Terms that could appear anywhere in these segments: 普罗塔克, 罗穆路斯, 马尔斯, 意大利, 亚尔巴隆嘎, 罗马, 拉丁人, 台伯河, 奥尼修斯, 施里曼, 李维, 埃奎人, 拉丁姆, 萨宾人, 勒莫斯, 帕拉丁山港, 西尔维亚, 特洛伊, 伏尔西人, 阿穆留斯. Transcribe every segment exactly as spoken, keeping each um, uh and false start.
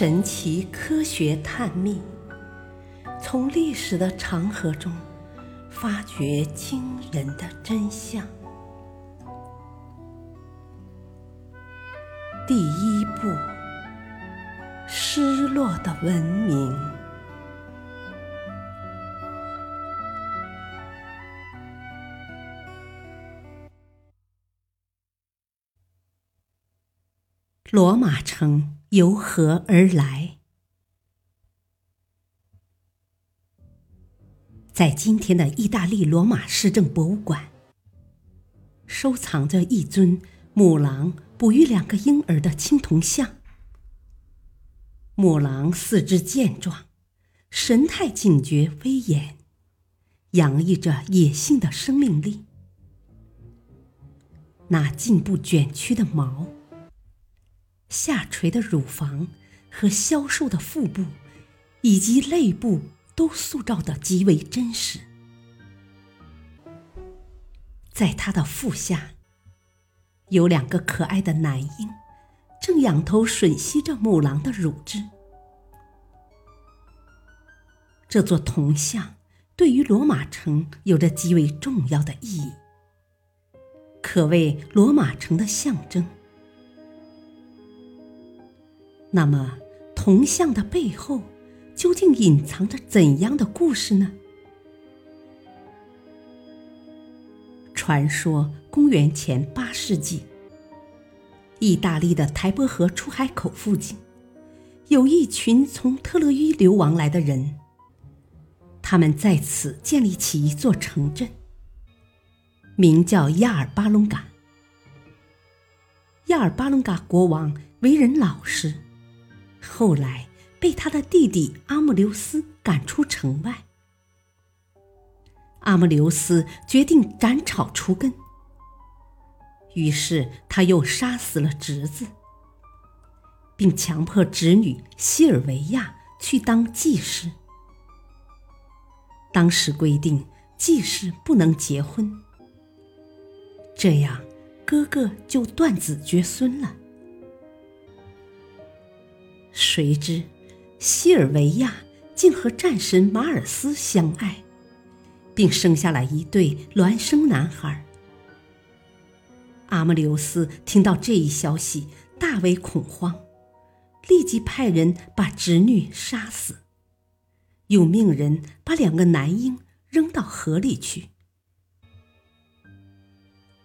神奇科学探秘，从历史的长河中发掘惊人的真相。第一步，失落的文明。罗马城由何而来？在今天的意大利罗马市政博物馆，收藏着一尊母狼哺育两个婴儿的青铜像。母狼四肢健壮，神态警觉威严，洋溢着野性的生命力。那颈部卷曲的毛，下垂的乳房和消瘦的腹部以及肋部都塑造得极为真实。在他的腹下有两个可爱的男婴，正仰头吮吸着母狼的乳汁。这座铜像对于罗马城有着极为重要的意义，可谓罗马城的象征。那么，铜像的背后究竟隐藏着怎样的故事呢？传说，公元前八世纪，意大利的台伯河出海口附近，有一群从特洛伊流亡来的人，他们在此建立起一座城镇，名叫亚尔巴隆嘎。亚尔巴隆嘎国王为人老实，后来被他的弟弟阿穆留斯赶出城外。阿穆留斯决定斩草除根，于是他又杀死了侄子，并强迫侄女西尔维亚去当祭司。当时规定祭司不能结婚，这样哥哥就断子绝孙了。谁知西尔维亚竟和战神马尔斯相爱，并生下了一对孪生男孩。阿穆留斯听到这一消息大为恐慌，立即派人把侄女杀死，又命人把两个男婴扔到河里去。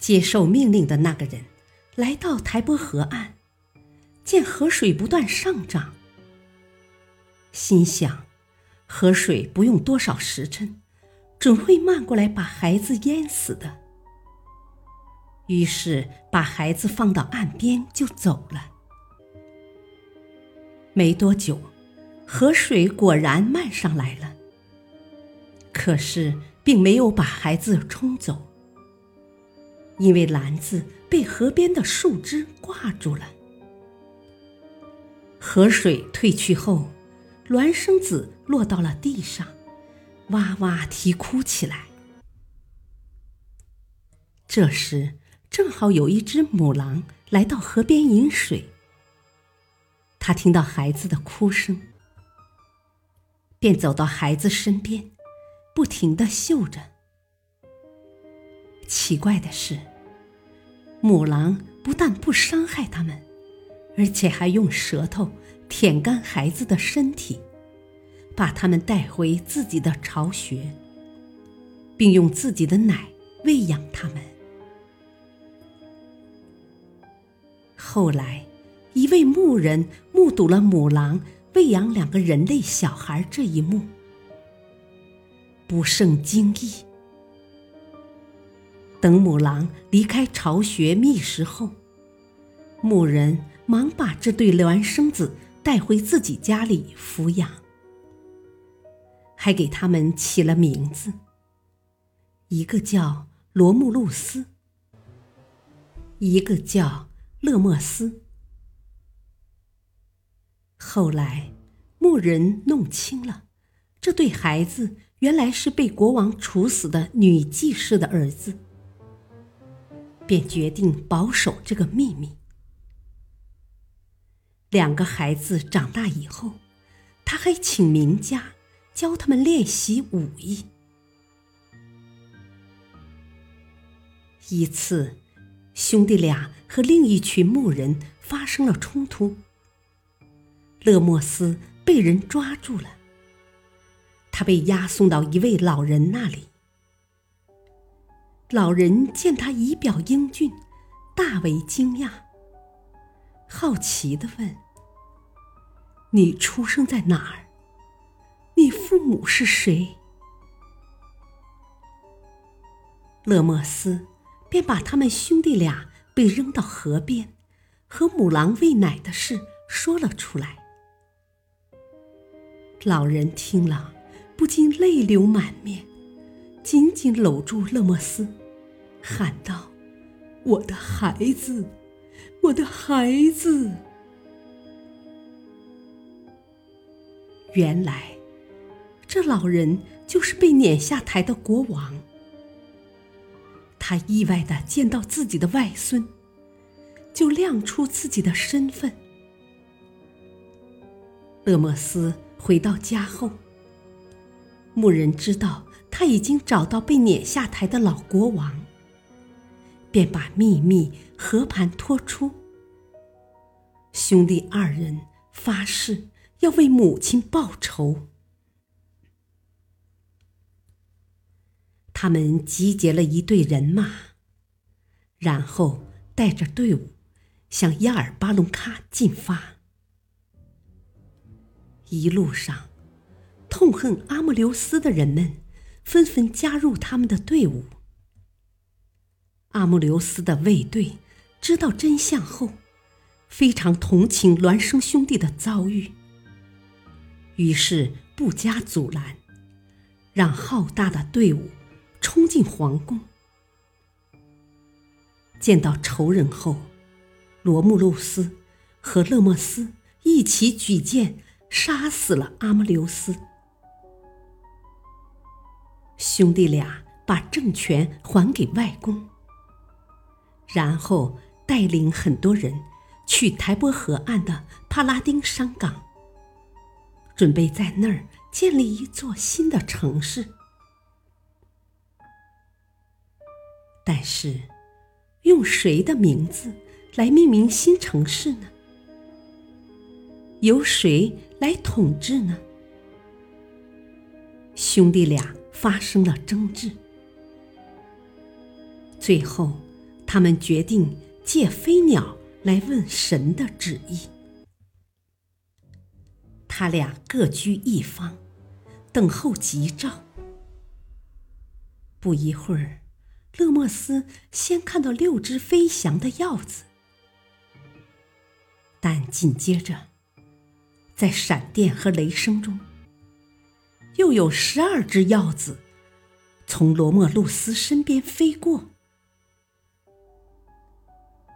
接受命令的那个人来到台伯河岸，见河水不断上涨，心想河水不用多少时辰，准会漫过来把孩子淹死的，于是把孩子放到岸边就走了。没多久，河水果然漫上来了，可是并没有把孩子冲走，因为篮子被河边的树枝挂住了。河水退去后，孪生子落到了地上，哇哇啼哭起来。这时正好有一只母狼来到河边饮水，它听到孩子的哭声，便走到孩子身边，不停地嗅着。奇怪的是，母狼不但不伤害它们，而且还用舌头舔干孩子的身体，把他们带回自己的巢穴，并用自己的奶喂养他们。后来，一位牧人目睹了母狼喂养两个人类小孩这一幕，不胜惊异。等母狼离开巢穴觅食后，牧人忙把这对孪生子带回自己家里抚养，还给他们起了名字，一个叫罗穆路斯，一个叫勒莫斯。后来牧人弄清了，这对孩子原来是被国王处死的女祭司的儿子，便决定保守这个秘密。两个孩子长大以后，他还请名家教他们练习武艺。一次，兄弟俩和另一群牧人发生了冲突，勒莫斯被人抓住了，他被押送到一位老人那里。老人见他仪表英俊，大为惊讶，好奇地问：“你出生在哪儿？你父母是谁？”勒莫斯便把他们兄弟俩被扔到河边，和母狼喂奶的事说了出来。老人听了，不禁泪流满面，紧紧搂住勒莫斯，喊道：“我的孩子，我的孩子！”原来，这老人就是被撵下台的国王。他意外地见到自己的外孙，就亮出自己的身份。勒莫斯回到家后，牧人知道他已经找到被撵下台的老国王，便把秘密和盘托出。兄弟二人发誓要为母亲报仇。他们集结了一队人马，然后带着队伍向亚尔巴隆喀进发。一路上，痛恨阿莫留斯的人们纷纷加入他们的队伍。阿莫留斯的卫队知道真相后，非常同情孪生兄弟的遭遇，于是不加阻拦，让浩大的队伍冲进皇宫。见到仇人后，罗慕路斯和勒莫斯一起举剑杀死了阿莫留斯。兄弟俩把政权还给外公，然后带领很多人去台伯河岸的帕拉丁山港，准备在那儿建立一座新的城市。但是，用谁的名字来命名新城市呢？由谁来统治呢？兄弟俩发生了争执，最后他们决定借飞鸟来问神的旨意。他俩各居一方，等候吉兆。不一会儿，勒莫斯先看到六只飞翔的鹞子，但紧接着，在闪电和雷声中，又有十二只鹞子从罗莫路斯身边飞过。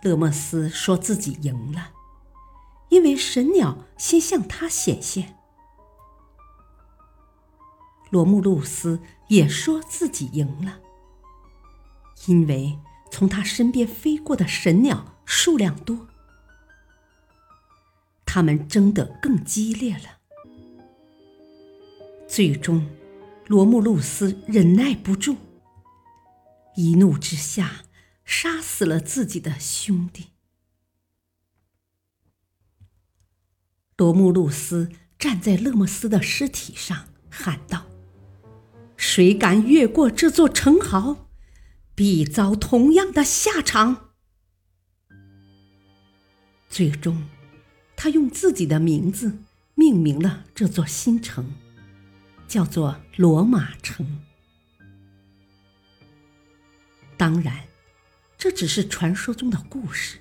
勒莫斯说自己赢了，因为神鸟先向他显现。罗慕路斯也说自己赢了，因为从他身边飞过的神鸟数量多。他们争得更激烈了。最终，罗慕路斯忍耐不住，一怒之下杀死了自己的兄弟。罗慕路斯站在勒莫斯的尸体上喊道：“谁敢越过这座城壕，必遭同样的下场。”最终，他用自己的名字命名了这座新城，叫做罗马城。当然，这只是传说中的故事。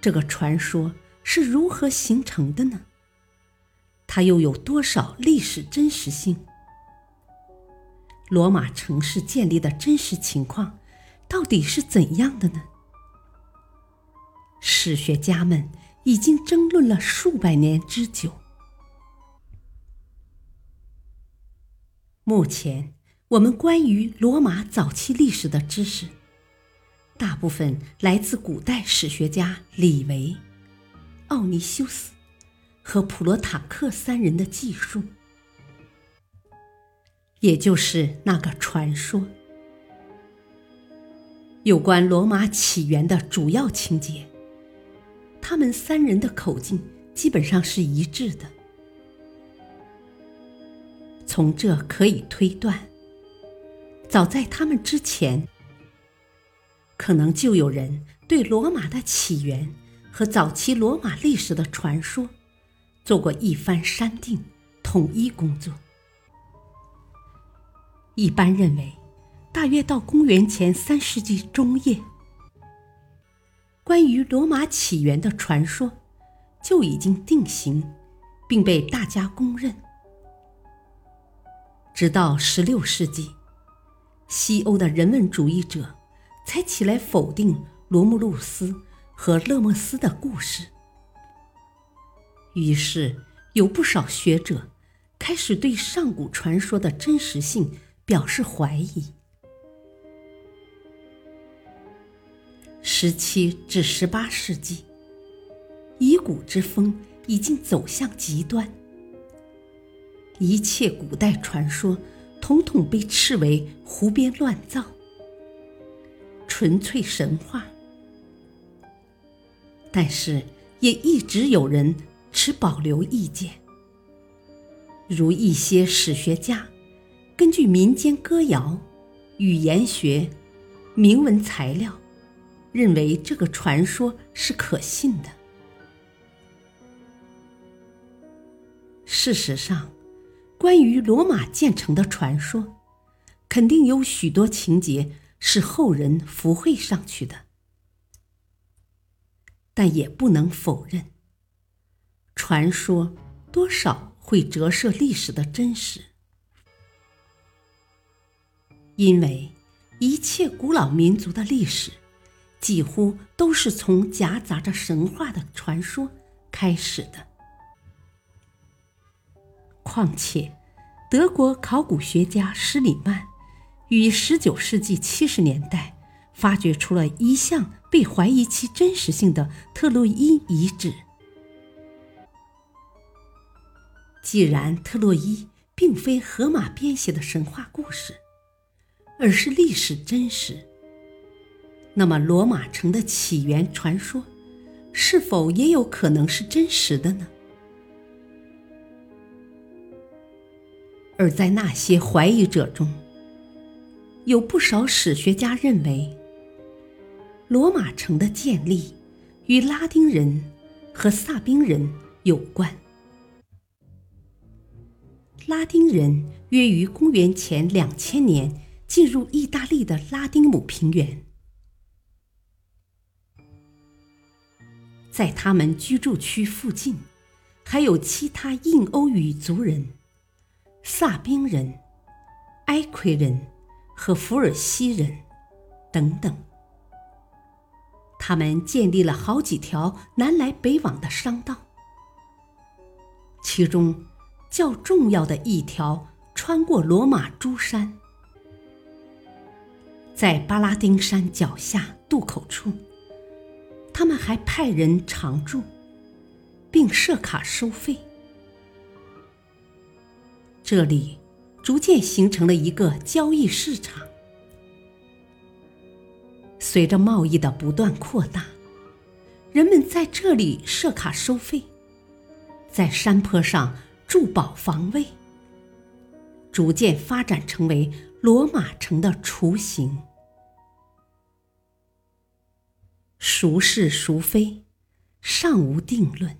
这个传说是如何形成的呢？它又有多少历史真实性？罗马城市建立的真实情况到底是怎样的呢？史学家们已经争论了数百年之久。目前，我们关于罗马早期历史的知识，大部分来自古代史学家李维、奥尼修斯和普罗塔克三人的技术，也就是那个传说。有关罗马起源的主要情节，他们三人的口径基本上是一致的。从这可以推断，早在他们之前，可能就有人对罗马的起源和早期罗马历史的传说做过一番删定、统一工作。一般认为，大约到公元前三世纪中叶，关于罗马起源的传说就已经定型，并被大家公认。直到十六世纪，西欧的人文主义者才起来否定罗慕路斯和勒墨斯的故事。于是，有不少学者开始对上古传说的真实性表示怀疑。十七至十八世纪，以古之风已经走向极端，一切古代传说统统被斥为胡编乱造、纯粹神话。但是，也一直有人持保留意见，如一些史学家根据民间歌谣、语言学、铭文材料，认为这个传说是可信的。事实上，关于罗马建成的传说，肯定有许多情节是后人附会上去的，但也不能否认，传说多少会折射历史的真实，因为一切古老民族的历史几乎都是从夹杂着神话的传说开始的。况且，德国考古学家施里曼于十九世纪七十年代发掘出了一项被怀疑其真实性的特洛伊遗址。既然特洛伊并非荷马编写的神话故事，而是历史真实，那么罗马城的起源传说是否也有可能是真实的呢？而在那些怀疑者中，有不少史学家认为，罗马城的建立与拉丁人和萨宾人有关。拉丁人约于公元前两千年进入意大利的拉丁姆平原，在他们居住区附近，还有其他印欧语族人、萨宾人、埃奎人和伏尔西人等等，他们建立了好几条南来北往的商道，其中较重要的一条穿过罗马诸山，在巴拉丁山脚下渡口处，他们还派人常驻，并设卡收费。这里逐渐形成了一个交易市场。随着贸易的不断扩大，人们在这里设卡收费，在山坡上筑堡防卫，逐渐发展成为罗马城的雏形。孰是孰非，尚无定论。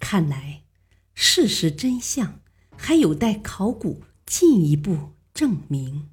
看来，事实真相还有待考古进一步证明。